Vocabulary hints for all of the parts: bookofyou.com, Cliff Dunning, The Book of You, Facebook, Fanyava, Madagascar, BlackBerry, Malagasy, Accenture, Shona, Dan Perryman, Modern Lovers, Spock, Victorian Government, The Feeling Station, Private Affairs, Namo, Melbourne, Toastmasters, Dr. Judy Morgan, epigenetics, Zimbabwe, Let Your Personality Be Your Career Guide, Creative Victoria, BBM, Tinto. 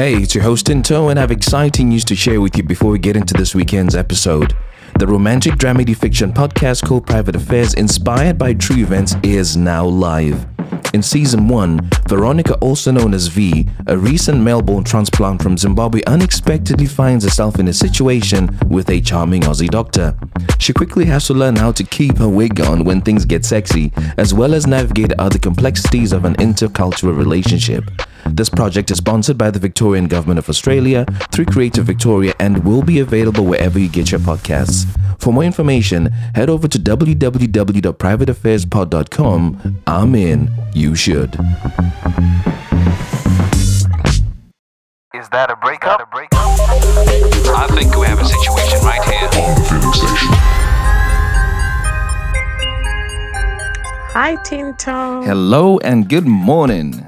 Hey, it's your host Tinto, and I have exciting news to share with you before we get into this weekend's episode. The romantic dramedy fiction podcast called Private Affairs, inspired by true events, is now live. In Season 1, Veronica, also known as V, a recent Melbourne transplant from Zimbabwe, unexpectedly finds herself in a situation with a charming Aussie doctor. She quickly has to learn how to keep her wig on when things get sexy, as well as navigate other complexities of an intercultural relationship. This project is sponsored by the Victorian Government of Australia through Creative Victoria and will be available wherever you get your podcasts. For more information, head over to www.privateaffairspod.com. I'm in. You should. Is that a breakup? I think we have a situation right here on The Feeling Station. Hi, Tinto. Hello and good morning.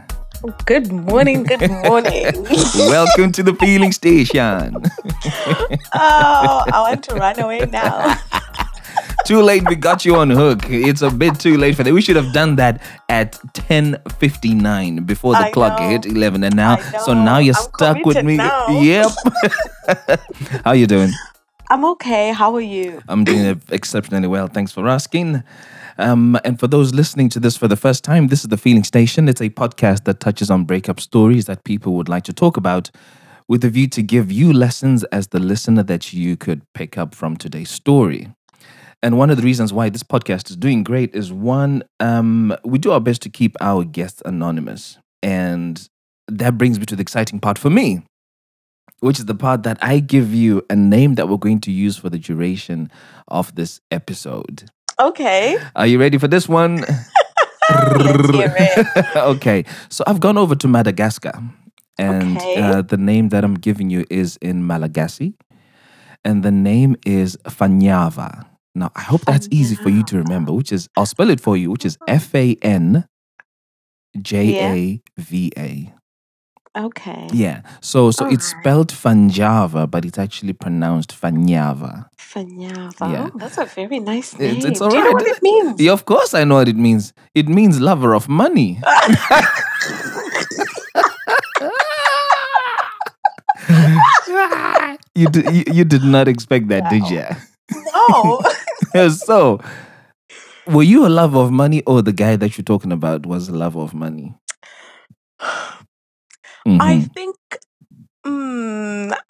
Good morning, good morning. Welcome to The Feeling Station. Oh, I want to run away now. Too late, we got you on hook. It's a bit too late for that. We should have done that at 10:59 before the clock hit 11. And now, so now you're stuck with me. Now. Yep. How you doing? I'm okay. How are you? I'm doing exceptionally well. Thanks for asking. And for those listening to this for the first time, this is The Feeling Station. It's a podcast that touches on breakup stories that people would like to talk about, with a view to give you lessons as the listener that you could pick up from today's story. And one of the reasons why this podcast is doing great is, one, we do our best to keep our guests anonymous. And that brings me to the exciting part for me, which is the part that I give you a name that we're going to use for the duration of this episode. Okay. Are you ready for this one? Let's hear it. Okay. So I've gone over to Madagascar. And the name that I'm giving you is in Malagasy. And the name is Fanyava. Now, I hope that's easy for you to remember, which is, I'll spell it for you, which is Fanjava. Okay. Yeah. So it's spelled Fanyava, but it's actually pronounced Fanyava. Fanyava. Yeah. Oh, that's a very nice name. It's all right. Do you know what it means? Yeah, of course I know what it means. It means lover of money. You did not expect that, did you? No. So, were you a lover of money, or the guy that you're talking about was a lover of money? Mm-hmm.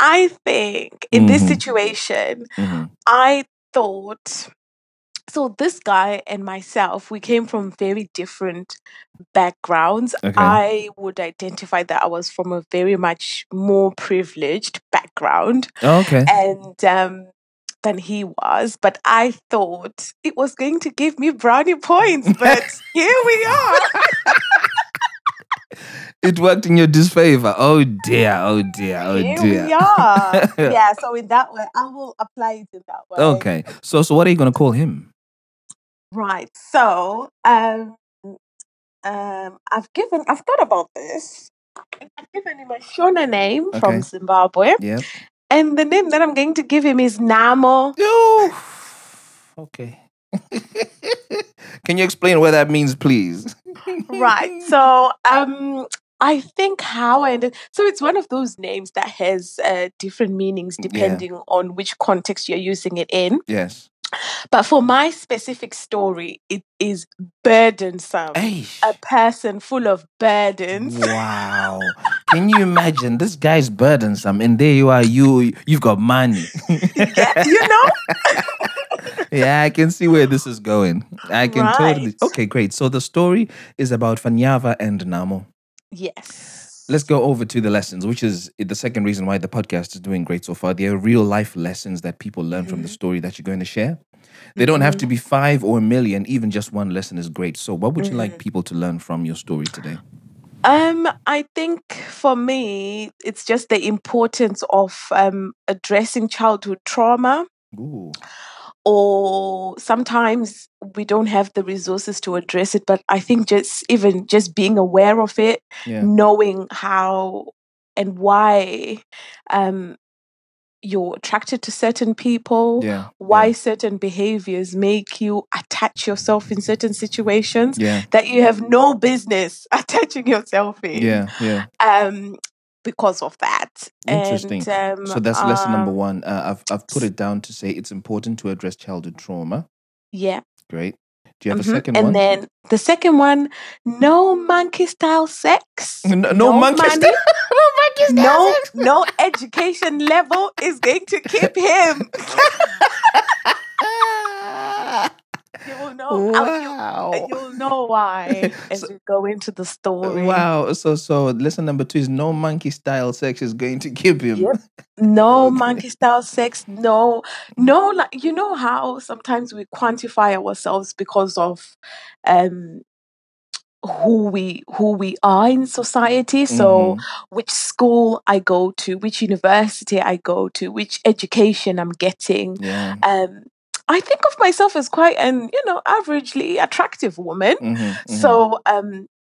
I think in this situation, I thought, so this guy and myself, we came from very different backgrounds. Okay. I would identify that I was from a very much more privileged background. Oh, okay. And than he was, but I thought it was going to give me brownie points, but here we are. It worked in your disfavor. Oh dear. Here we are. Yeah, so in that way, I will apply it in that way. Okay. So what are you going to call him? Right. So, I've thought about this. I've given him a Shona name from Zimbabwe. Yeah. And the name that I'm going to give him is Namo. Okay. Can you explain what that means, please? Right. So, I think how I ended... So, it's one of those names that has different meanings depending on which context you're using it in. Yes. But for my specific story, it is burdensome. Eish. A person full of burdens. Wow. Can you imagine? This guy's burdensome, and there you are, you've got money. Yeah, you know? Yeah, I can see where this is going. I can totally. Okay, great. So the story is about Fanyava and Namo. Yes. Let's go over to the lessons, which is the second reason why the podcast is doing great so far. They are real life lessons that people learn from the story that you're going to share. They don't have to be 5 or a million. Even just one lesson is great. So what would you like people to learn from your story today? I think for me, it's just the importance of addressing childhood trauma. Ooh. Or sometimes we don't have the resources to address it, but I think just being aware of it, knowing how and why you're attracted to certain people, why certain behaviors make you attach yourself in certain situations that you have no business attaching yourself in. because of that. Interesting. And, so that's lesson number one. I've put it down to say it's important to address childhood trauma. Yeah. Great. Do you have a second one? And then the second one, no monkey style sex. No monkey style. No education level is going to keep him. You will know. Wow. You'll know why as you go into the story. Wow. So lesson number two is no monkey style sex is going to keep him. Yep. No monkey style sex. No. Like, you know how sometimes we quantify ourselves because of who we are in society. So which school I go to, which university I go to, which education I'm getting. Yeah. I think of myself as quite an, averagely attractive woman. Mm-hmm. So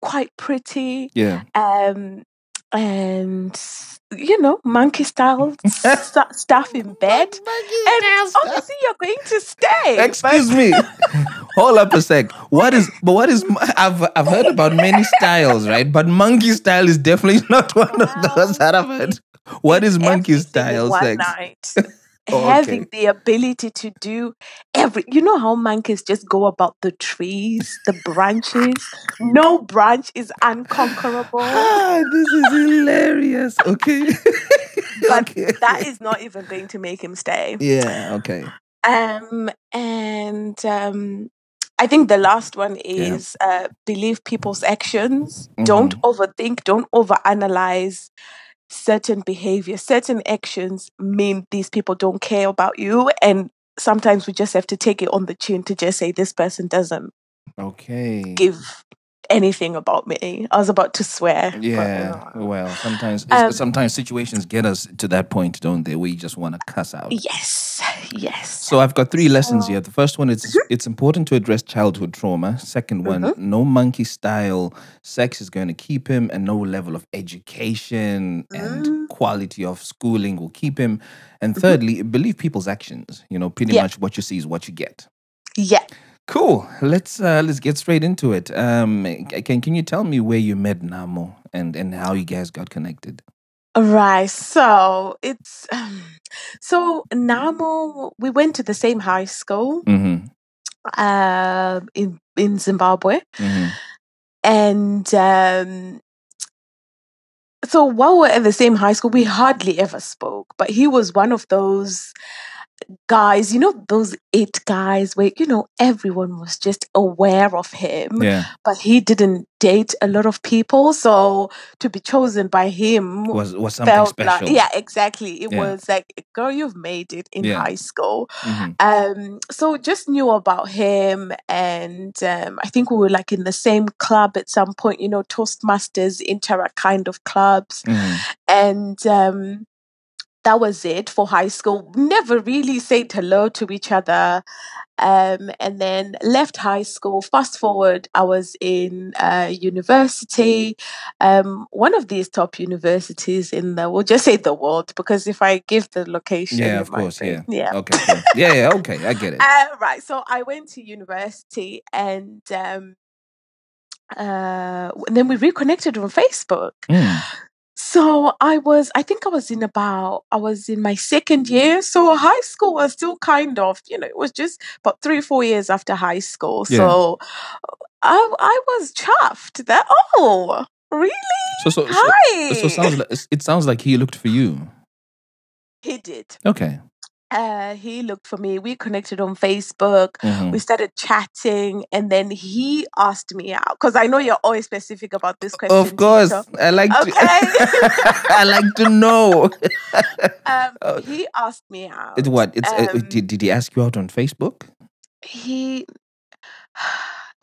quite pretty. Yeah. And, monkey style stuff in bed. And obviously you're going to stay. Excuse me. Hold up a sec. What is, I've heard about many styles, right? But monkey style is definitely not one of those that I've heard. What is monkey style sex? Night. Having the ability to do how monkeys just go about the trees, the branches. No branch is unconquerable. This is hilarious. Okay. But that is not even going to make him stay. Yeah, okay. I think the last one is believe people's actions. Mm-hmm. Don't overthink, don't overanalyze. Certain behavior, certain actions mean these people don't care about you, and sometimes we just have to take it on the chin to just say this person doesn't give anything about me. I was about to swear. Yeah, but, sometimes situations get us to that point, don't they? We just want to cuss out. Yes. So I've got three lessons here. The first one is it's important to address childhood trauma. Second one, no monkey style sex is going to keep him, and no level of education and quality of schooling will keep him. And thirdly, believe people's actions. Pretty much what you see is what you get. Yeah. Cool. Let's get straight into it. Can you tell me where you met Namo and how you guys got connected? Right. So it's Namo. We went to the same high school in Zimbabwe, and so while we're at the same high school, we hardly ever spoke. But he was one of those guys, those eight guys where, everyone was just aware of him, but he didn't date a lot of people. So to be chosen by him was something special. Like, yeah, exactly. It was like, girl, you've made it in high school. Mm-hmm. So just knew about him. And I think we were like in the same club at some point, Toastmasters, Interact kind of clubs. Mm-hmm. And that was it for high school. Never really said hello to each other. And then left high school. Fast forward, I was in university, one of these top universities in we'll just say the world, because if I give the location. Yeah, of course, yeah. Yeah. Okay, cool. Yeah, okay, I get it. Right, so I went to university and then we reconnected on Facebook. Mm. So I was in my second year. So high school was still kind of, it was just about 3 or 4 years after high school. Yeah. So I was chuffed that, oh, really? So, hi. So it sounds like he looked for you. He did. Okay. He looked for me. We connected on Facebook. Mm-hmm. We started chatting, and then he asked me out because I know you're always specific about this question. Of course, so. I like to know. He asked me out. Did he ask you out on Facebook? The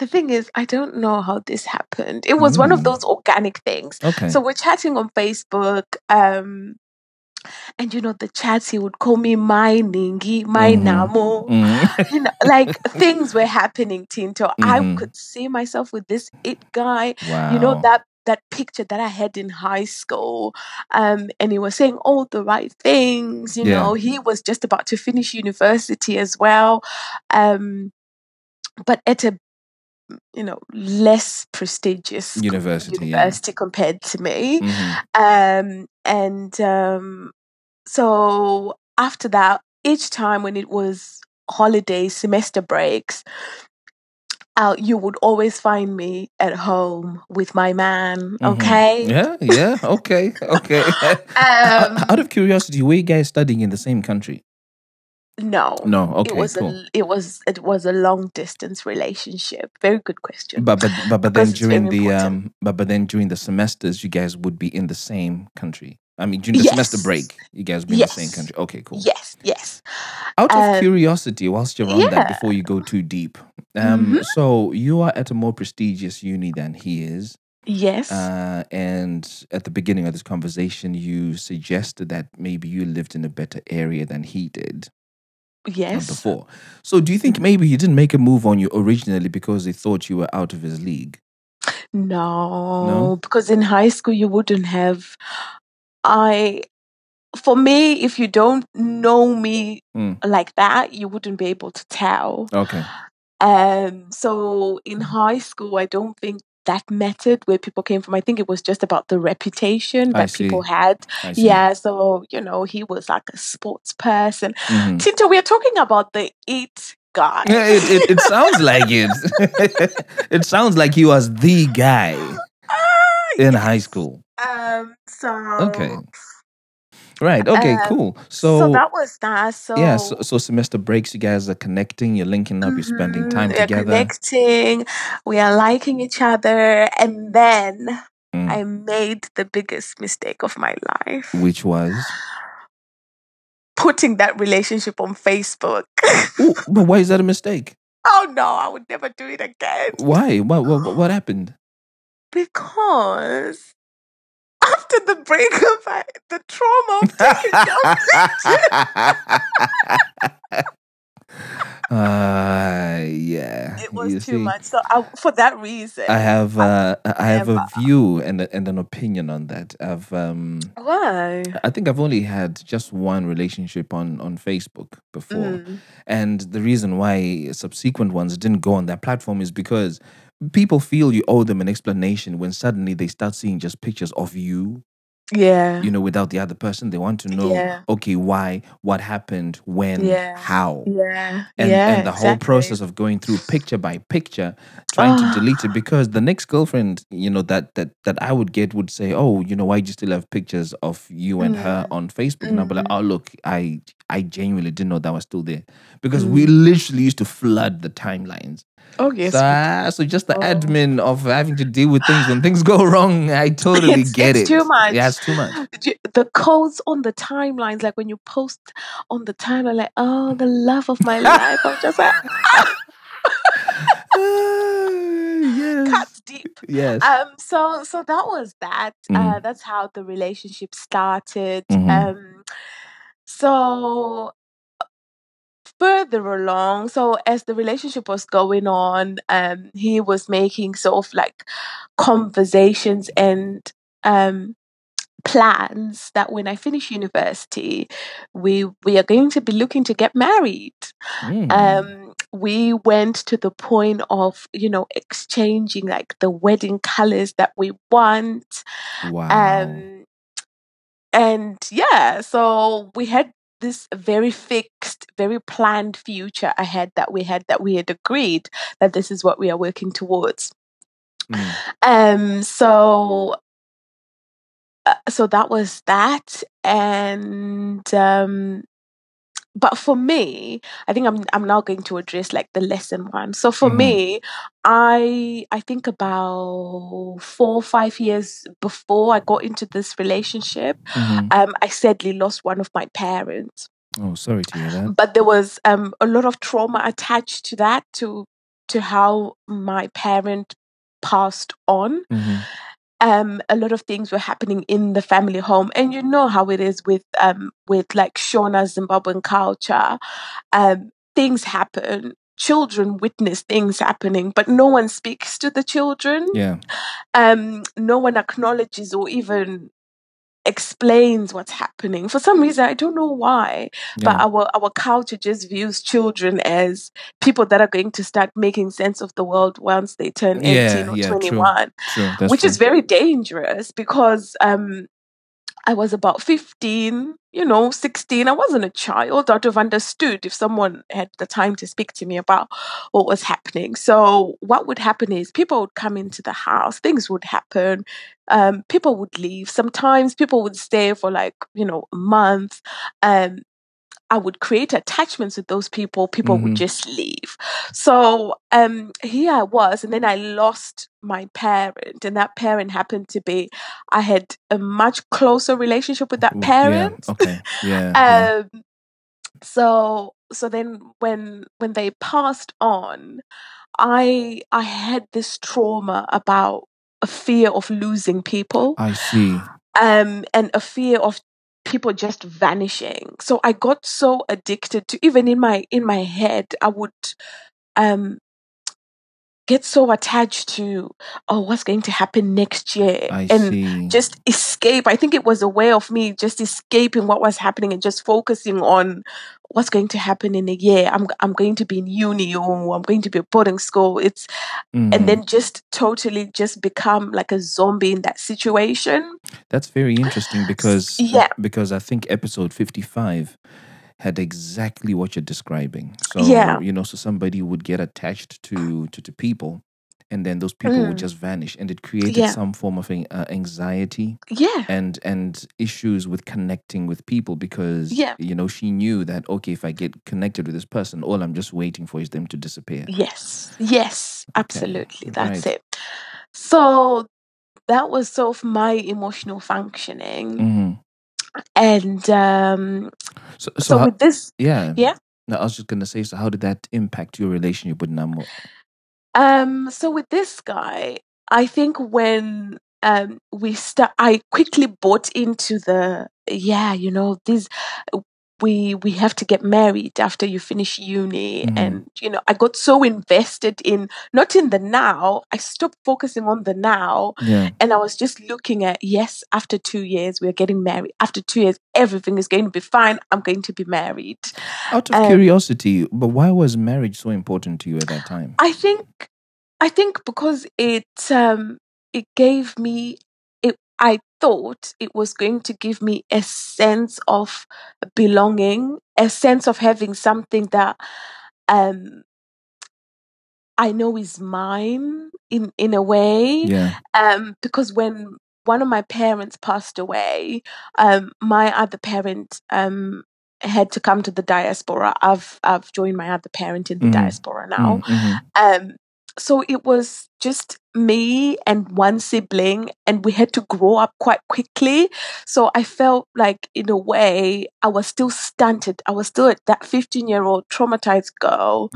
thing is, I don't know how this happened. It was one of those organic things. Okay. So we're chatting on Facebook. And the chats, he would call me my Ningi, my Namo. Mm-hmm. Like things were happening, Tinto. Mm-hmm. I could see myself with this it guy. Wow. That picture that I had in high school. And he was saying all the right things. He was just about to finish university as well. But at a you know, less prestigious university compared to me. Mm-hmm. So after that, each time when it was holidays, semester breaks, you would always find me at home with my man, okay? Mm-hmm. Yeah, okay, okay. Out of curiosity, were you guys studying in the same country? No. No, okay, it was a long distance relationship. Very good question. But then during the semesters, you guys would be in the same country. I mean, during the semester break, you guys would be in the same country. Okay, cool. Yes, yes. Out of curiosity, whilst you're on that, before you go too deep, so you are at a more prestigious uni than he is. Yes. And at the beginning of this conversation, you suggested that maybe you lived in a better area than he did. Yes. Before. So do you think maybe you didn't make a move on you originally because they thought you were out of his league? No, because in high school you wouldn't have... For me, if you don't know me like that, you wouldn't be able to tell. Okay. So in high school, I don't think that mattered where people came from. I think it was just about the reputation that people had. Yeah. So, you know, he was like a sports person. Mm-hmm. Tinto, we are talking about the it guy. Yeah, it sounds like it. It sounds like he was the guy in high school. Okay. Right. Okay. Cool. So that was that. So yeah. So semester breaks. You guys are connecting. You're linking up. You're spending time together. Connecting. We are liking each other. And then I made the biggest mistake of my life, which was putting that relationship on Facebook. Ooh, but why is that a mistake? Oh no! I would never do it again. Why? What happened? Because after the breakup, the trauma of taking your picture. Yeah, it was too much. So for that reason, I have a view and an opinion on that. Why? I think I've only had just one relationship on Facebook before, and the reason why subsequent ones didn't go on that platform is because people feel you owe them an explanation when suddenly they start seeing just pictures of you. Yeah. You know, without the other person. They want to know, okay, why, what happened, when, how. Yeah. And the whole process of going through picture by picture, trying to delete it, because the next girlfriend, you know, that I would get would say, oh, you know, why do you still have pictures of you and her on Facebook? And I'll be like, oh, look, I genuinely didn't know that was still there. Because we literally used to flood the timelines. Oh, yes. So just the admin of having to deal with things when things go wrong, I totally get it. It's too much. Yeah, it's too much. The codes on the timelines, like when you post on the timeline, like, oh, the love of my life. I'm just like, yes. Cuts deep. Yes. So that was that. That's how the relationship started. Mm-hmm. So further along, so as the relationship was going on, he was making sort of like conversations and plans that when I finish university, we are going to be looking to get married. We went to the point of, you know, exchanging like the wedding colors that we want. Wow. And yeah, so we had this very fixed, very planned future ahead that we had agreed that this is what we are working towards. So that was that. And but for me, I think I'm now going to address like the lesson one. So for me, I think about 4 or 5 years before I got into this relationship, I sadly lost one of my parents. Oh, sorry to hear that. But there was a lot of trauma attached to that, to how my parent passed on. A lot of things were happening in the family home, and you know how it is with like Shona Zimbabwean culture. Things happen. Children witness things happening, but no one speaks to the children. Yeah. No one acknowledges or even explains what's happening. For some reason, I don't know why, but our culture just views children as people that are going to start making sense of the world once they turn 18 or 21, true. Which is very dangerous because I was about 15, 16. I wasn't a child. I'd have understood if someone had the time to speak to me about what was happening. So what would happen is people would come into the house, things would happen, people would leave. Sometimes people would stay for a month. I would create attachments with those people. People would just leave. So here I was, and then I lost my parent, and that parent happened to be, I had a much closer relationship with that parent. Yeah, okay. Yeah, So then when they passed on, I had this trauma about a fear of losing people. I see. And a fear of people just vanishing. So I got so addicted to, even in my head, I would get so attached to, what's going to happen next year, and just escape. I think it was a way of me just escaping what was happening and just focusing on what's going to happen in a year. I'm going to be in uni, or I'm going to be at boarding school. And then just totally just become like a zombie in that situation. That's very interesting because I think episode 55 had exactly what you're describing. So, so somebody would get attached to people, and then those people would just vanish, and it created some form of anxiety and issues with connecting with people because, she knew that, okay, if I get connected with this person, all I'm just waiting for is them to disappear. Yes, absolutely. Okay. That's right. It. So that was sort of my emotional functioning. Mm-hmm. And so how, with this, No, I was just gonna say, so how did that impact your relationship with Namo? So with this guy, I think when I quickly bought into the we have to get married after you finish uni, and I got so invested in not in the now. I stopped focusing on the now, and I was just looking at after 2 years we're getting married. After 2 years everything is going to be fine. I'm going to be married. Out of curiosity, but why was marriage so important to you at that time? I think because it gave me. I thought it was going to give me a sense of belonging, a sense of having something that I know is mine in a way. Yeah. Because when one of my parents passed away, my other parent had to come to the diaspora. I've joined my other parent in the diaspora now. Mm-hmm. So it was just me and one sibling, and we had to grow up quite quickly. So I felt like, in a way, I was still stunted. I was still that 15-year-old traumatized girl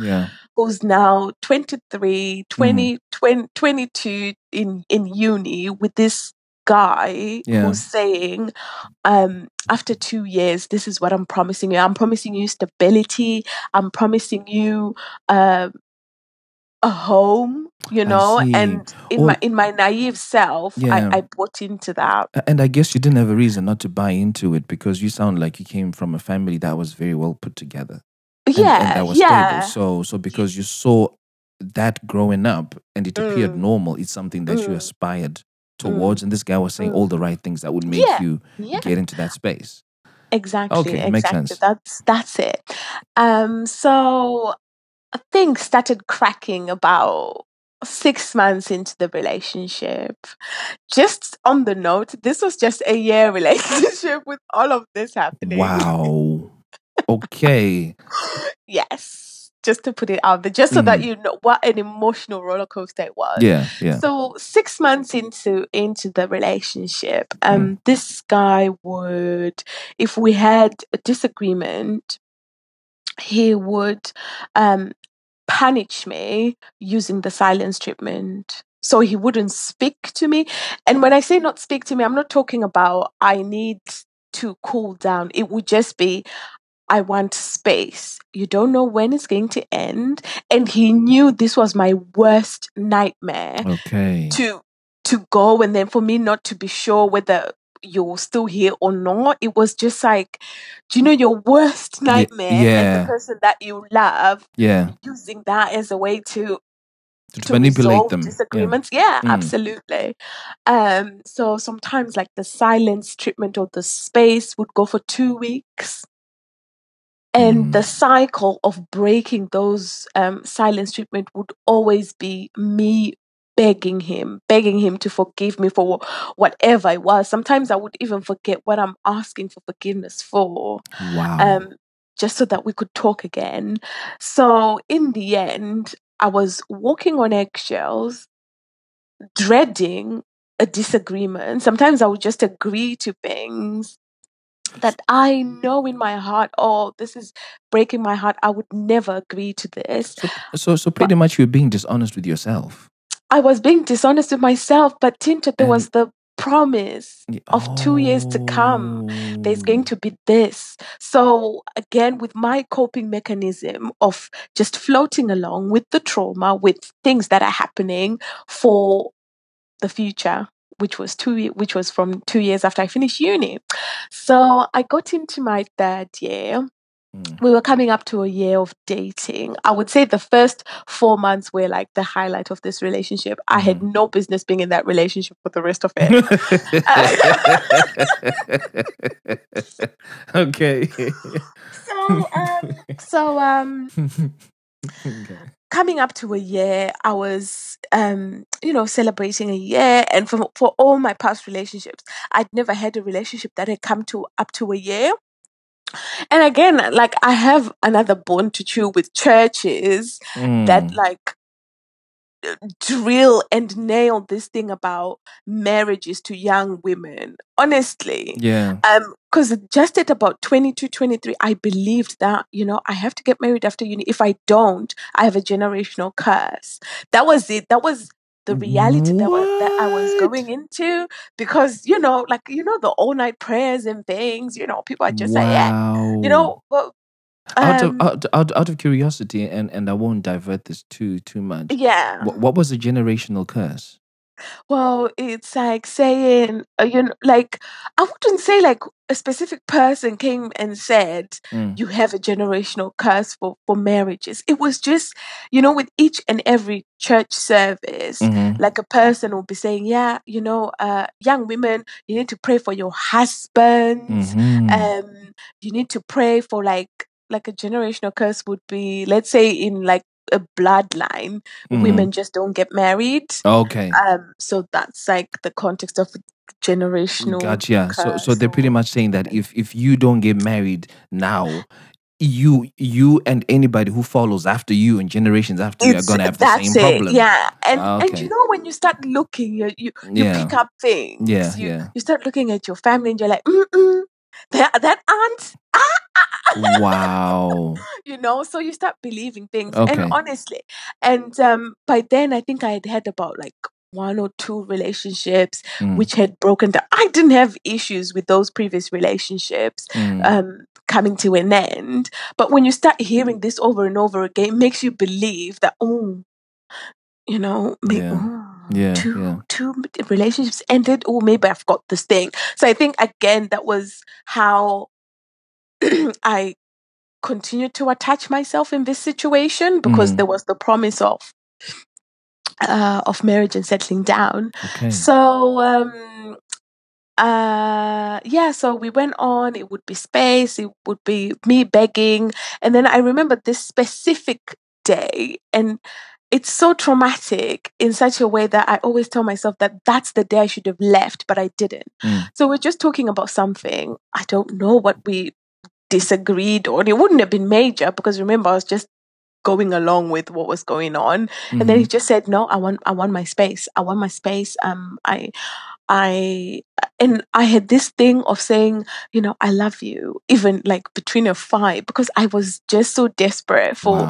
who's now 23, 22 in uni with this guy who's saying, after 2 years, this is what I'm promising you. I'm promising you stability. I'm promising you... a home, and in my naive self, I bought into that. And I guess you didn't have a reason not to buy into it because you sound like you came from a family that was very well put together. And that was stable. So because you saw that growing up and it appeared normal, it's something that you aspired towards. And this guy was saying all the right things that would make you get into that space. Exactly. Okay, makes sense. That's it. So... things started cracking about 6 months into the relationship. Just on the note, this was just a year relationship with all of this happening. Wow. Okay. Yes. Just to put it out there, just so that you know what an emotional roller coaster it was. Yeah. So 6 months into the relationship, this guy would, if we had a disagreement, he would punish me using the silence treatment. So he wouldn't speak to me. And when I say not speak to me, I'm not talking about I need to cool down. It would just be, I want space. You don't know when it's going to end. And he knew this was my worst nightmare. Okay. To go and then for me not to be sure whether you're still here or not. It was just like, do you know, your worst nightmare and the person that you love, using that as a way to manipulate them, disagreements. Absolutely. So sometimes like the silence treatment or the space would go for 2 weeks. And the cycle of breaking those silence treatment would always be me begging him to forgive me for whatever it was. Sometimes I would even forget what I'm asking for forgiveness for. Wow. Just so that we could talk again. So in the end, I was walking on eggshells, dreading a disagreement. Sometimes I would just agree to things that I know in my heart, oh, this is breaking my heart. I would never agree to this. So pretty much you're being dishonest with yourself. I was being dishonest with myself, but Tinto, there was the promise of 2 years to come. There's going to be this. So again, with my coping mechanism of just floating along with the trauma, with things that are happening for the future, which was from 2 years after I finished uni. So I got into my third year. We were coming up to a year of dating. I would say the first 4 months were like the highlight of this relationship. I had no business being in that relationship for the rest of it. Okay. Okay. Coming up to a year, I was, celebrating a year. And for all my past relationships, I'd never had a relationship that had come to up to a year. And again, like, I have another bone to chew with churches that like drill and nail this thing about marriages to young women. Honestly. Yeah. Because just at about 22, 23, I believed that, I have to get married after uni. If I don't, I have a generational curse. That was it. That was the reality that I was going into, because the all night prayers and things, people are just like, But out of curiosity, and I won't divert this too much. Yeah. What was the generational curse? Well, it's like saying, I wouldn't say like a specific person came and said, you have a generational curse for marriages. It was just, with each and every church service, like a person will be saying, young women, you need to pray for your husbands. You need to pray for like a generational curse would be, let's say in like a bloodline, women just don't get married. Okay. So that's like the context of generational. Gotcha. So they're pretty much saying that if you don't get married now, you and anybody who follows after you and generations after you are going to have the same problem. Yeah. And when you start looking, you pick up things. Yeah, you start looking at your family and you're like, that aunt. Wow. So you start believing things. Okay. And honestly, and by then I think I had had about like one or two relationships which had broken down. I didn't have issues with those previous relationships coming to an end, but when you start hearing this over and over again, it makes you believe that two relationships ended, maybe I've got this thing. So I think again that was how I continued to attach myself in this situation, because there was the promise of marriage and settling down. Okay. So so we went on. It would be space, it would be me begging, and then I remember this specific day, and it's so traumatic in such a way that I always tell myself that that's the day I should have left, but I didn't. So we're just talking about something. I don't know what we disagreed, or it wouldn't have been major, because remember I was just going along with what was going on. And then he just said, no, I want my space. I want my space. I had this thing of saying, I love you, even like between a fight, because I was just so desperate for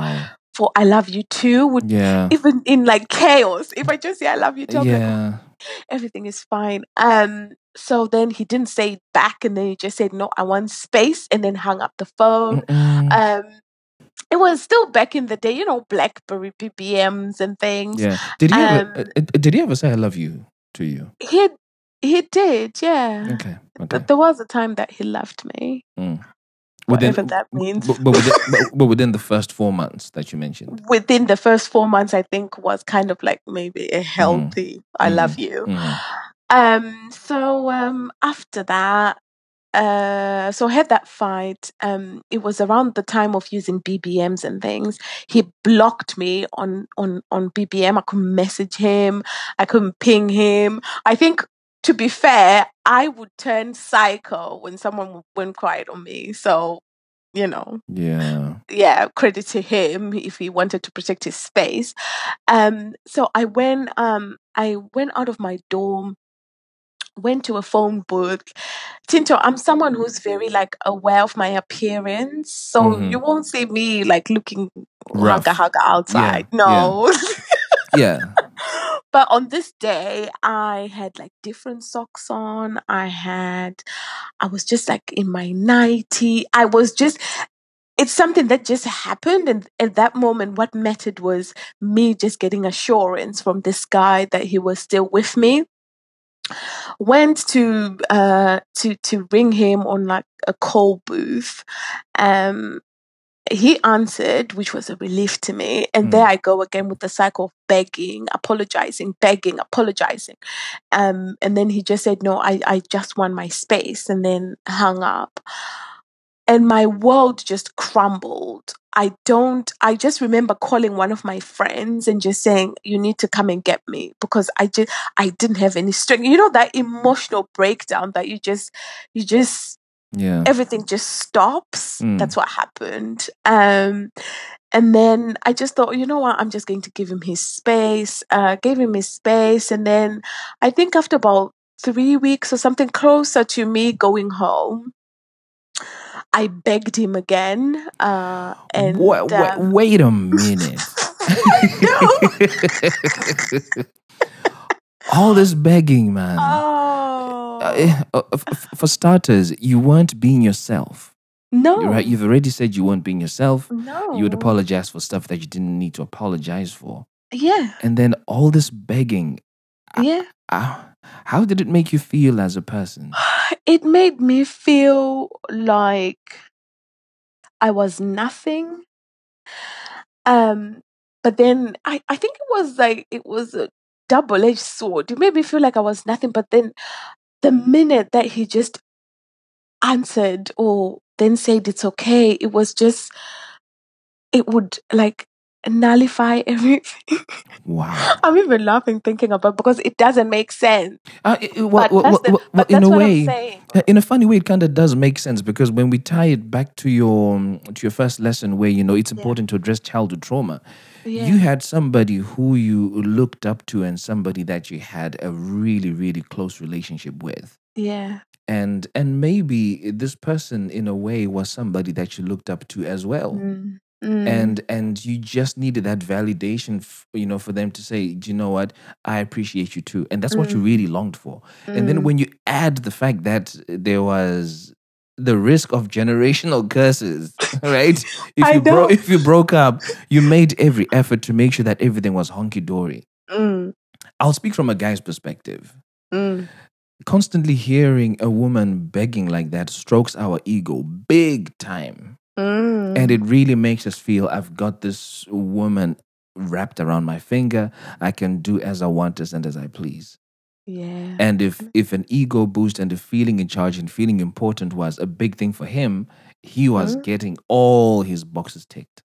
I love you too, even in like chaos. If I just say I love you too, everything is fine. So then he didn't say it back, and then he just said, no, I want space, and then hung up the phone. It was still back in the day, BlackBerry PBMs and things. Did he ever say I love you to you? He had He did, yeah. Okay. There was a time that he loved me. Mm. Whatever that means. But within the first 4 months that you mentioned? Within the first 4 months, I think, was kind of like maybe a healthy, I love you. Mm. So after that, so I had that fight. It was around the time of using BBMs and things. He blocked me on BBM. I couldn't message him. I couldn't ping him. I think, to be fair, I would turn psycho when someone went quiet on me. So, you know. Yeah. Yeah, credit to him if he wanted to protect his space. So I went out of my dorm, went to a phone booth. Tinto, I'm someone who's very like aware of my appearance. So you won't see me like looking hugger outside. Yeah. No. Yeah. But on this day, I had like different socks on. I was just like in my nightie. It's something that just happened. And at that moment, what mattered was me just getting assurance from this guy that he was still with me. Went to ring him on like a call booth. He answered, which was a relief to me. And there I go again with the cycle of begging, apologizing, begging, apologizing. And then he just said, no, I just want my space, and then hung up. And my world just crumbled. I just remember calling one of my friends and just saying, you need to come and get me, because I didn't have any strength. You know, that emotional breakdown that you just yeah. Everything just stops. That's what happened. And then I just thought, you know what, I'm just going to give him his space. Gave him his space. And then I think after about 3 weeks or something, closer to me going home, I begged him again. And wait a minute. All this begging, man. For starters, you weren't being yourself. No. Right? You've already said you weren't being yourself. No. You would apologize for stuff that you didn't need to apologize for. Yeah. And then all this begging. Yeah. How did it make you feel as a person? It made me feel like I was nothing. But then I think it was a double-edged sword. It made me feel like I was nothing, but then the minute that he just answered or then said it's okay, it was just, it would like nullify everything. Wow. I'm even laughing thinking about it because it doesn't make sense. In a funny way, it kind of does make sense, because when we tie it back to your first lesson where, you know, it's important to address childhood trauma. Yeah. You had somebody who you looked up to and somebody that you had a really, really close relationship with. Yeah. And maybe this person, in a way, was somebody that you looked up to as well. Mm. Mm. And you just needed that validation, for them to say, do you know what? I appreciate you too. And that's what you really longed for. Mm. And then when you add the fact that there was the risk of generational curses, right? If you broke up, you made every effort to make sure that everything was hunky-dory. Mm. I'll speak from a guy's perspective. Mm. Constantly hearing a woman begging like that strokes our ego big time. Mm. And it really makes us feel, I've got this woman wrapped around my finger. I can do as I want, as and as I please. Yeah. And if an ego boost and a feeling in charge and feeling important was a big thing for him, he was getting all his boxes ticked.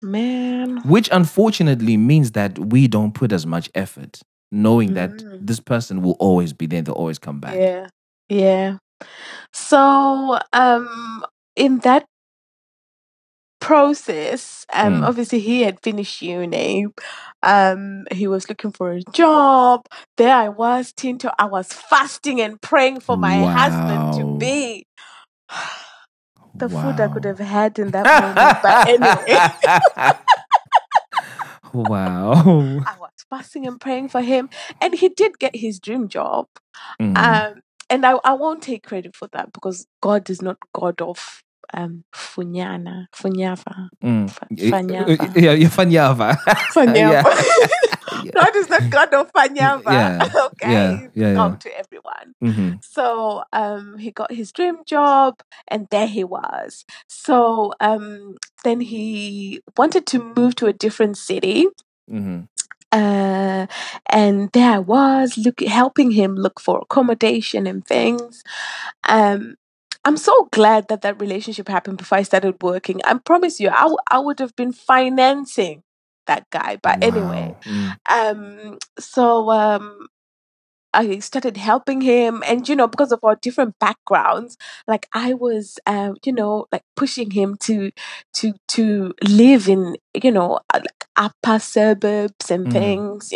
Man. Which unfortunately means that we don't put as much effort, knowing that this person will always be there, they'll always come back. Yeah. Yeah. So in that process, obviously he had finished uni, he was looking for a job. There I was, Tinto, I was fasting and praying for my husband to be the food I could have had in that moment, but anyway. Wow. I was fasting and praying for him, and he did get his dream job. And I won't take credit for that, because God is not God of Fanyava. Fanyava. Yeah, Fanyava. God is not God of Fanyava. Come to everyone. Mm-hmm. So he got his dream job, and there he was. So then he wanted to move to a different city. Mm-hmm. And there I was helping him look for accommodation and things. I'm so glad that relationship happened before I started working. I promise you, I would have been financing that guy. But anyway, I started helping him, and because of our different backgrounds, like I was, like pushing him to live in, upper suburbs and things,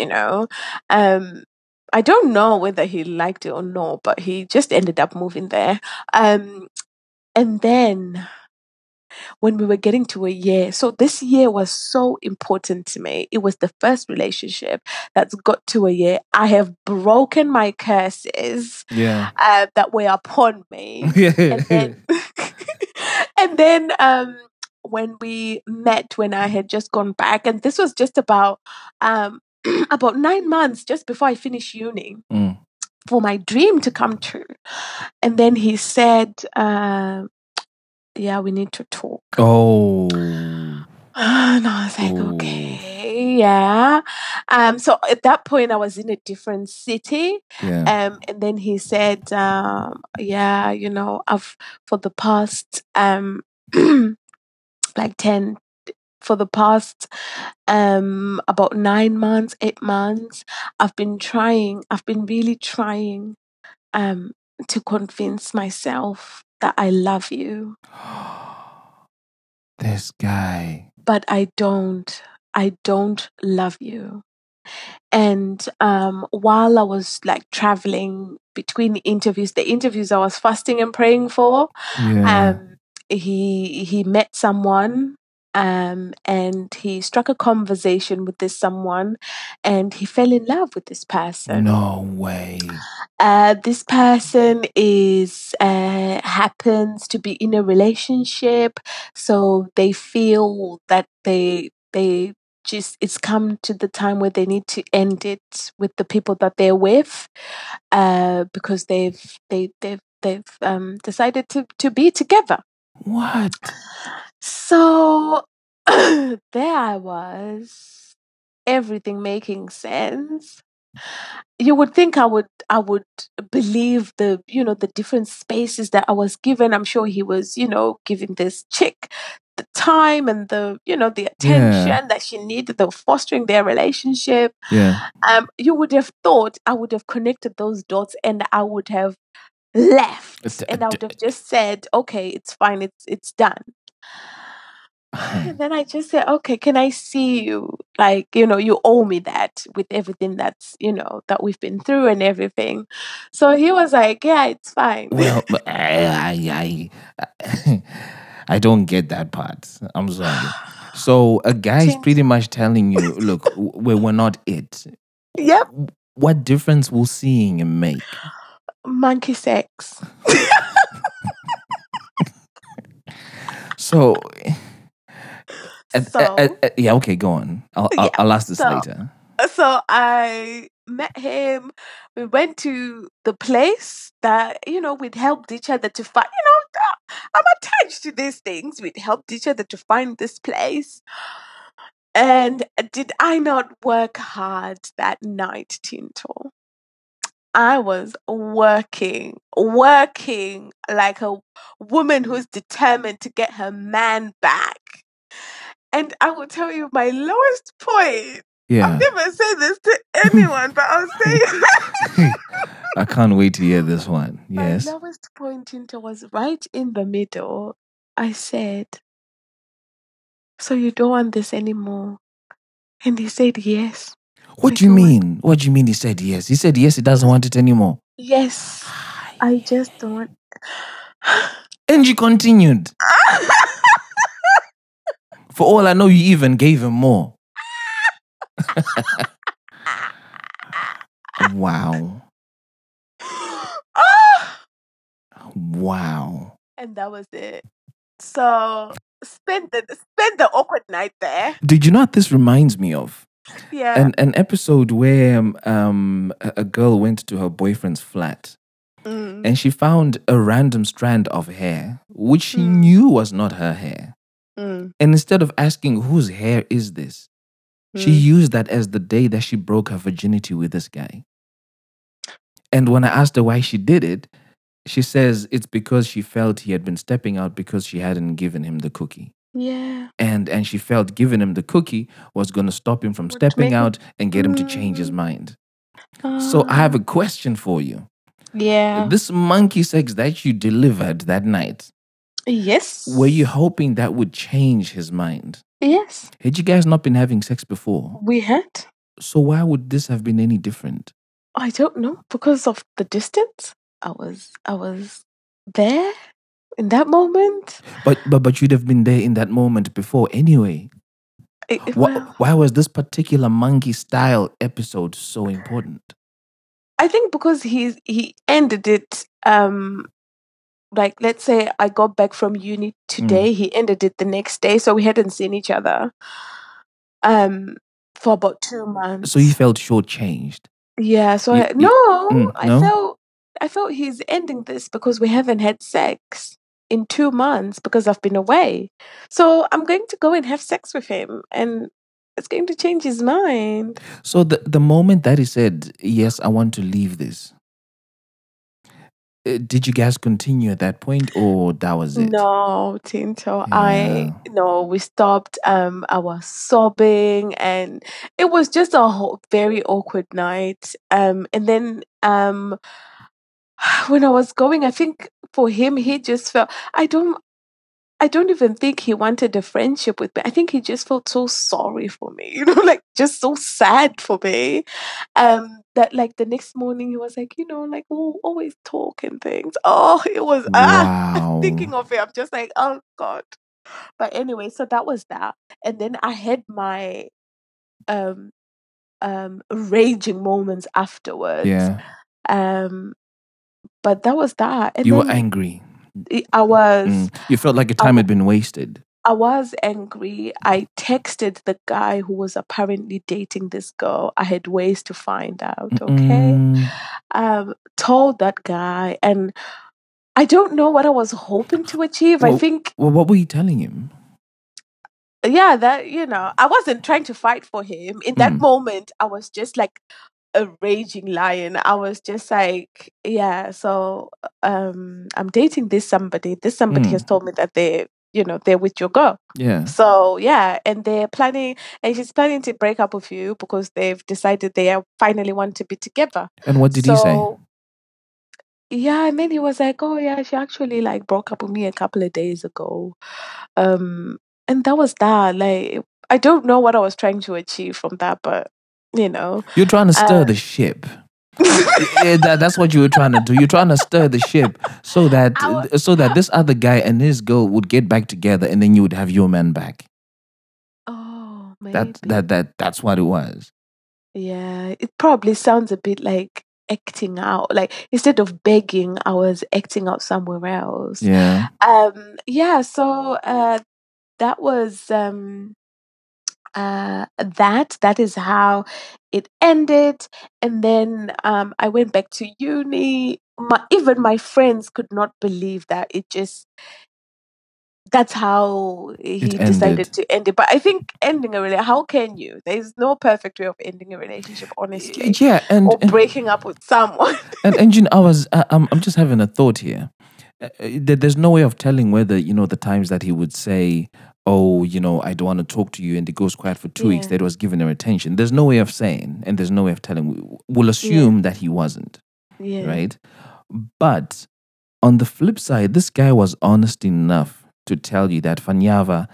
I don't know whether he liked it or not, but he just ended up moving there. And then when we were getting to a year, so this year was so important to me. It was the first relationship that's got to a year. I have broken my curses that were upon me. And then, when we met, when I had just gone back, and this was just about 9 months just before I finished uni for my dream to come true. And then he said, we need to talk. Oh. And I was like, okay, yeah. So at that point, I was in a different city. And then he said, for the past about 9 months, 8 months, I've been really trying to convince myself that I love you. This guy. But I don't love you. And while I was like traveling between interviews, the interviews I was fasting and praying for, he met someone. And he struck a conversation with this someone, and he fell in love with this person. No way. This person happens to be in a relationship, so they feel that they just, it's come to the time where they need to end it with the people that they're with, because they've decided to be together. What? So there I was, everything making sense. You would think I would believe the the different spaces that I was given. I'm sure he was giving this chick the time and the the attention that she needed, the fostering their relationship. You would have thought I would have connected those dots, and I would have left, and I would have just said, okay, it's fine, it's done. And then I just said, okay, can I see you? Like, you owe me that with everything that's, that we've been through and everything. So he was like, yeah, it's fine. Well, I don't get that part. I'm sorry. So a guy is pretty much telling you, look, we're not it. Yep. What difference will seeing him make? Monkey sex. So, okay, go on. I'll ask this later. So I met him. We went to the place that, we'd helped each other to find. I'm attached to these things. We'd helped each other to find this place. And did I not work hard that night, Tinto? I was working like a woman who's determined to get her man back. And I will tell you my lowest point. Yeah. I've never said this to anyone, but I'll say it. I can't wait to hear this one. Yes. My lowest point, Tinto, was right in the middle. I said, so you don't want this anymore? And he said, yes. What do you mean? What do you mean he said yes? He said yes, he doesn't want it anymore. Yes. I just don't want. And you continued. For all I know, you even gave him more. Wow. Wow. And that was it. So spend the awkward night there. Did you know what this reminds me of? Yeah. An episode where a girl went to her boyfriend's flat and she found a random strand of hair, which she knew was not her hair. And instead of asking whose hair is this, she used that as the day that she broke her virginity with this guy. And when I asked her why she did it, she says it's because she felt he had been stepping out because she hadn't given him the cookie. Yeah. And she felt giving him the cookie was going to stop him from stepping out and get him to change his mind. So I have a question for you. Yeah. This monkey sex that you delivered that night. Yes. Were you hoping that would change his mind? Yes. Had you guys not been having sex before? We had. So why would this have been any different? I don't know. Because of the distance. I was there in that moment. But you'd have been there in that moment before anyway. Why was this particular monkey style episode so important? I think because he ended it like, let's say I got back from uni today, he ended it the next day, so we hadn't seen each other for about 2 months. So you felt shortchanged. Yeah, so I felt he's ending this because we haven't had sex in 2 months because I've been away. So I'm going to go and have sex with him and it's going to change his mind. So the moment that he said, yes, I want to leave this, did you guys continue at that point or that was it? No, Tinto. Yeah. We stopped. I was sobbing and it was just a very awkward night. And then when I was going, I think for him, he just felt, I don't even think he wanted a friendship with me. I think he just felt so sorry for me, like just so sad for me. That like the next morning he was like, we'll always talk and things. Oh, it was, thinking of it, I'm just like, oh God. But anyway, so that was that. And then I had my raging moments afterwards. Yeah. But that was that. And you were angry. I was. You felt like your time had been wasted. I was angry. I texted the guy who was apparently dating this girl. I had ways to find out, okay? Told that guy. And I don't know what I was hoping to achieve. Well, I think. Well, what were you telling him? Yeah, I wasn't trying to fight for him. In that moment, I was just like a raging lion. I was just like, yeah, so I'm dating this somebody has told me that they're with your girl, and she's planning to break up with you because they've decided they finally want to be together. And what did he say? Yeah, and then he was like, oh yeah, she actually like broke up with me a couple of days ago, and that was that. Like, I don't know what I was trying to achieve from that, but you're trying to stir the ship. That's what you were trying to do. You're trying to stir the ship so that this other guy and his girl would get back together, and then you would have your man back. Oh, maybe. That's what it was. Yeah, it probably sounds a bit like acting out. Like, instead of begging, I was acting out somewhere else. Yeah. So that was. That is how it ended. And then I went back to uni. Even my friends could not believe that. That's how he decided to end it. But I think ending a relationship, how can you? There's no perfect way of ending a relationship, honestly. Yeah, or breaking up with someone. and I'm just having a thought here. There's no way of telling whether, the times that he would say, oh, I don't want to talk to you, and it goes quiet for 2 weeks, that was giving her attention. There's no way of saying, and there's no way of telling. We'll assume that he wasn't, right? But on the flip side, this guy was honest enough to tell you that, Fanyava,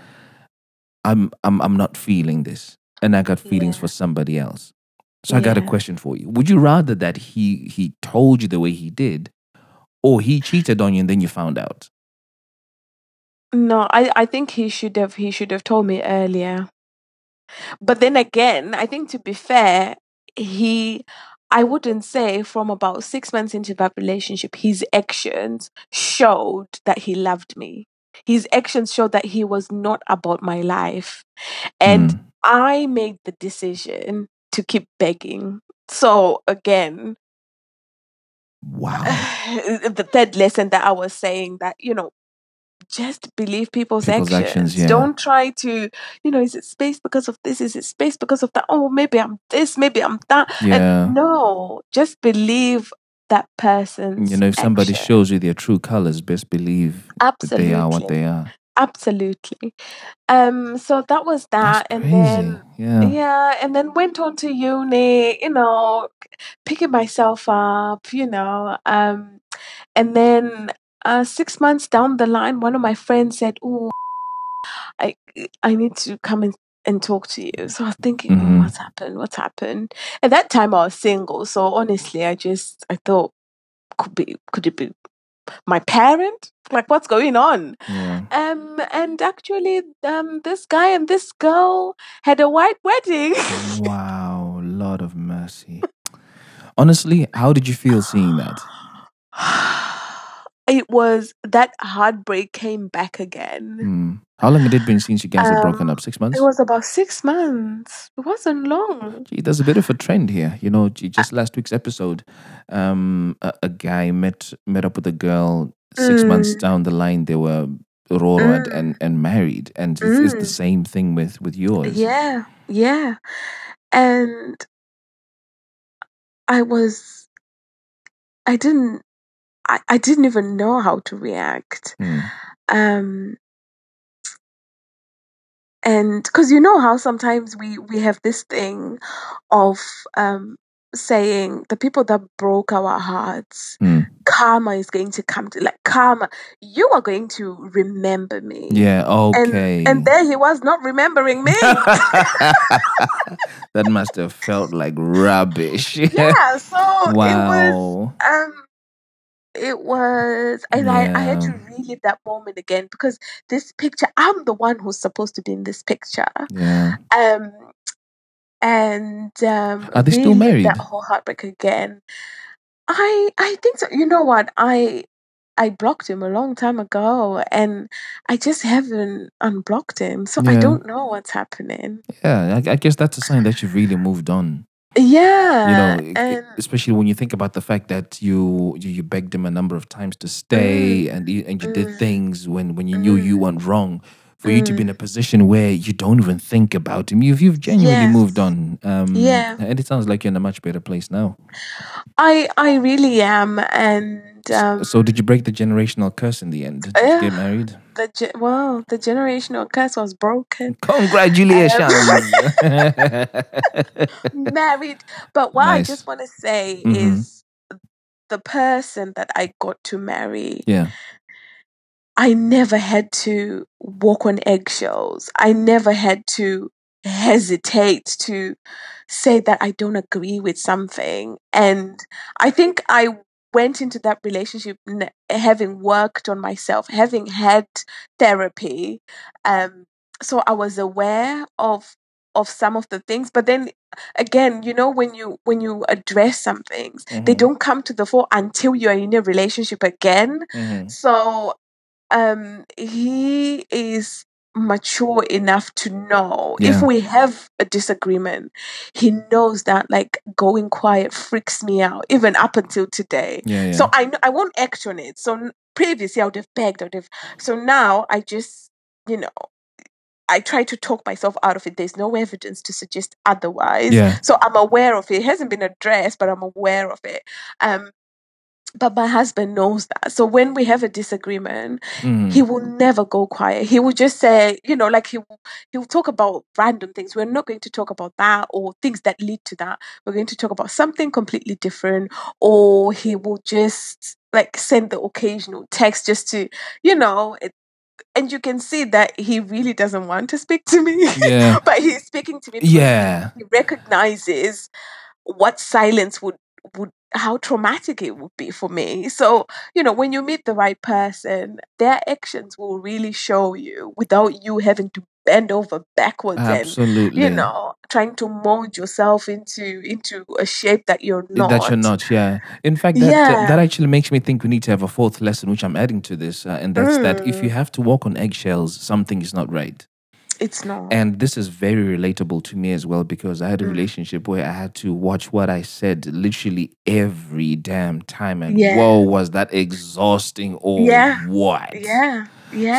I'm not feeling this, and I got feelings for somebody else. So I got a question for you. Would you rather that he told you the way he did, or he cheated on you and then you found out? No, I think he should have told me earlier. But then again, I think, to be fair, I wouldn't say from about 6 months into that relationship, his actions showed that he loved me. His actions showed that he was not about my life. And I made the decision to keep begging. So again, wow. The third lesson that I was saying that, you know, just believe people's actions. Yeah. Don't try to, you know, is it space because of this? Is it space because of that? Oh, maybe I'm this, maybe I'm that. Yeah. And no, just believe that person's You know, if somebody action. Shows you their true colors, best believe Absolutely. That they are what they are. Absolutely. So that was that. That's crazy. And then, and then went on to uni, you know, picking myself up, you know, and then 6 months down the line, one of my friends said, "Oh, I need to come and talk to you." So I was thinking, mm-hmm. "What's happened? What's happened?" At that time, I was single, so honestly, I thought, could it be my parent? Like, what's going on? Yeah. And actually, this guy and this girl had a white wedding. Wow, Lord of mercy. Honestly, how did you feel seeing that? It was that heartbreak came back again. Mm. How long had it been since you guys had broken up? 6 months? It was about 6 months. It wasn't long. Gee, there's a bit of a trend here. You know, just last week's episode, a guy met up with a girl. 6 months down the line, they were roared and married. And it's the same thing with yours. Yeah, yeah. And I didn't even know how to react. Mm. And because you know how sometimes we have this thing of saying the people that broke our hearts, karma is going to come to, like, karma, you are going to remember me. Yeah, okay. And there he was not remembering me. That must have felt like rubbish. Yeah, so wow. It was... I had to relive that moment again because this picture, I'm the one who's supposed to be in this picture. Yeah. Are they still married? That whole heartbreak again. I think so. You know what? I blocked him a long time ago and I just haven't unblocked him. So I don't know what's happening. Yeah, I guess that's a sign that you've really moved on. Yeah, you know, especially when you think about the fact that you begged him a number of times to stay, and you did things when you knew you weren't wrong. For you to be in a position where you don't even think about him, you've genuinely moved on. And it sounds like you're in a much better place now. I really am, and so did you break the generational curse in the end? Did you get married? The generational curse was broken. Congratulations! Married, but what I just want to say is the person that I got to marry. Yeah. I never had to walk on eggshells. I never had to hesitate to say that I don't agree with something. And I think I went into that relationship having worked on myself, having had therapy. So I was aware of some of the things, but then again, you know, when you address some things, they don't come to the fore until you're in a relationship again. Mm-hmm. So he is mature enough to know if we have a disagreement, he knows that, like, going quiet freaks me out, even up until today. So I won't act on it. So previously I would have begged, so now I just, you know, I try to talk myself out of it. There's no evidence to suggest otherwise. So I'm aware of it. It hasn't been addressed, but I'm aware of it. But my husband knows that. So when we have a disagreement, he will never go quiet. He will just say, you know, like he will talk about random things. We're not going to talk about that or things that lead to that. We're going to talk about something completely different. Or he will just, like, send the occasional text just to, you know, and you can see that he really doesn't want to speak to me. Yeah. But he's speaking to me because he recognizes what silence would how traumatic it would be for me. So, you know, when you meet the right person, their actions will really show you without you having to bend over backwards. Absolutely. And, you know, trying to mold yourself into a shape that you're not. In fact, that actually makes me think we need to have a fourth lesson, which I'm adding to this, and that's that if you have to walk on eggshells, something is not right. It's not. And this is very relatable to me as well, because I had a relationship where I had to watch what I said literally every damn time. And whoa, was that exhausting or what? Yeah.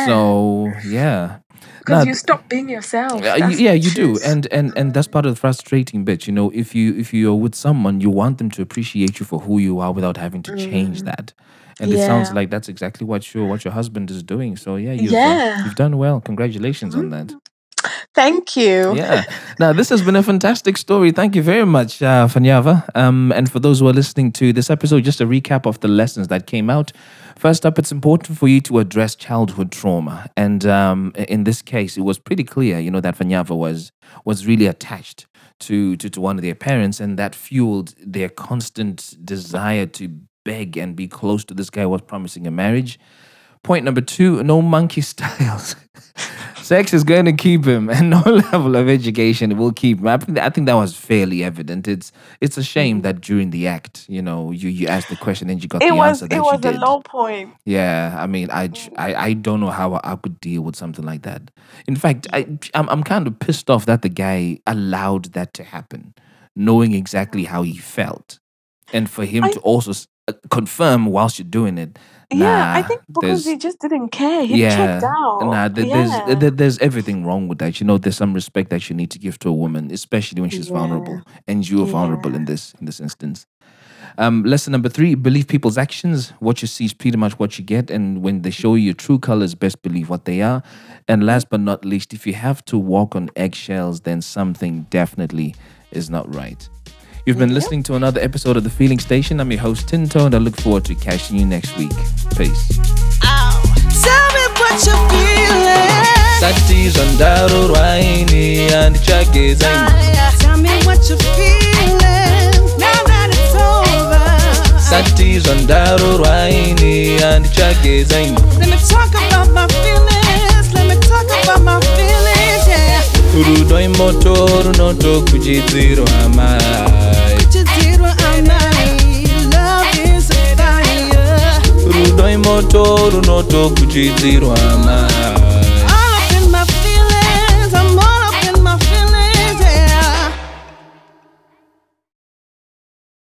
So, yeah. Because you stop being yourself. You do. And that's part of the frustrating bit. You know, if you're with someone, you want them to appreciate you for who you are without having to change that. And it sounds like that's exactly what your husband is doing. So, you've done well. Congratulations on that. Thank you. Yeah. Now, this has been a fantastic story. Thank you very much, Fanyava. And for those who are listening to this episode, just a recap of the lessons that came out. First up, it's important for you to address childhood trauma. And in this case, it was pretty clear, you know, that Fanyava was really attached to one of their parents, and that fueled their constant desire to beg and be close to this guy who was promising a marriage. Point number 2, no monkey styles. Sex is going to keep him, and no level of education will keep him. I think that was fairly evident. It's a shame that during the act, you know, you asked the question and you got the answer that you did. It was a low point. Yeah, I mean, I don't know how I could deal with something like that. In fact, I'm kind of pissed off that the guy allowed that to happen, knowing exactly how he felt. And for him to also confirm whilst you're doing it. I think because he just didn't care. He checked out. There's everything wrong with that. You know, there's some respect that you need to give to a woman, especially when she's vulnerable, and you're vulnerable in this instance. Lesson number 3: believe people's actions. What you see is pretty much what you get, and when they show you your true colors, best believe what they are. And last but not least, if you have to walk on eggshells, then something definitely is not right. You've been listening to another episode of The Feeling Station. I'm your host, Tinto, and I look forward to catching you next week. Peace. Oh, tell me what you're feeling. Tell me what you're feeling now that it's over. Let me talk about my feelings. Let me talk about my feelings, Urudoi moto, runoto, kujidziro amai. Kujidziro amai, love is a fire. Urudoi moto, runoto, kujidziro amai.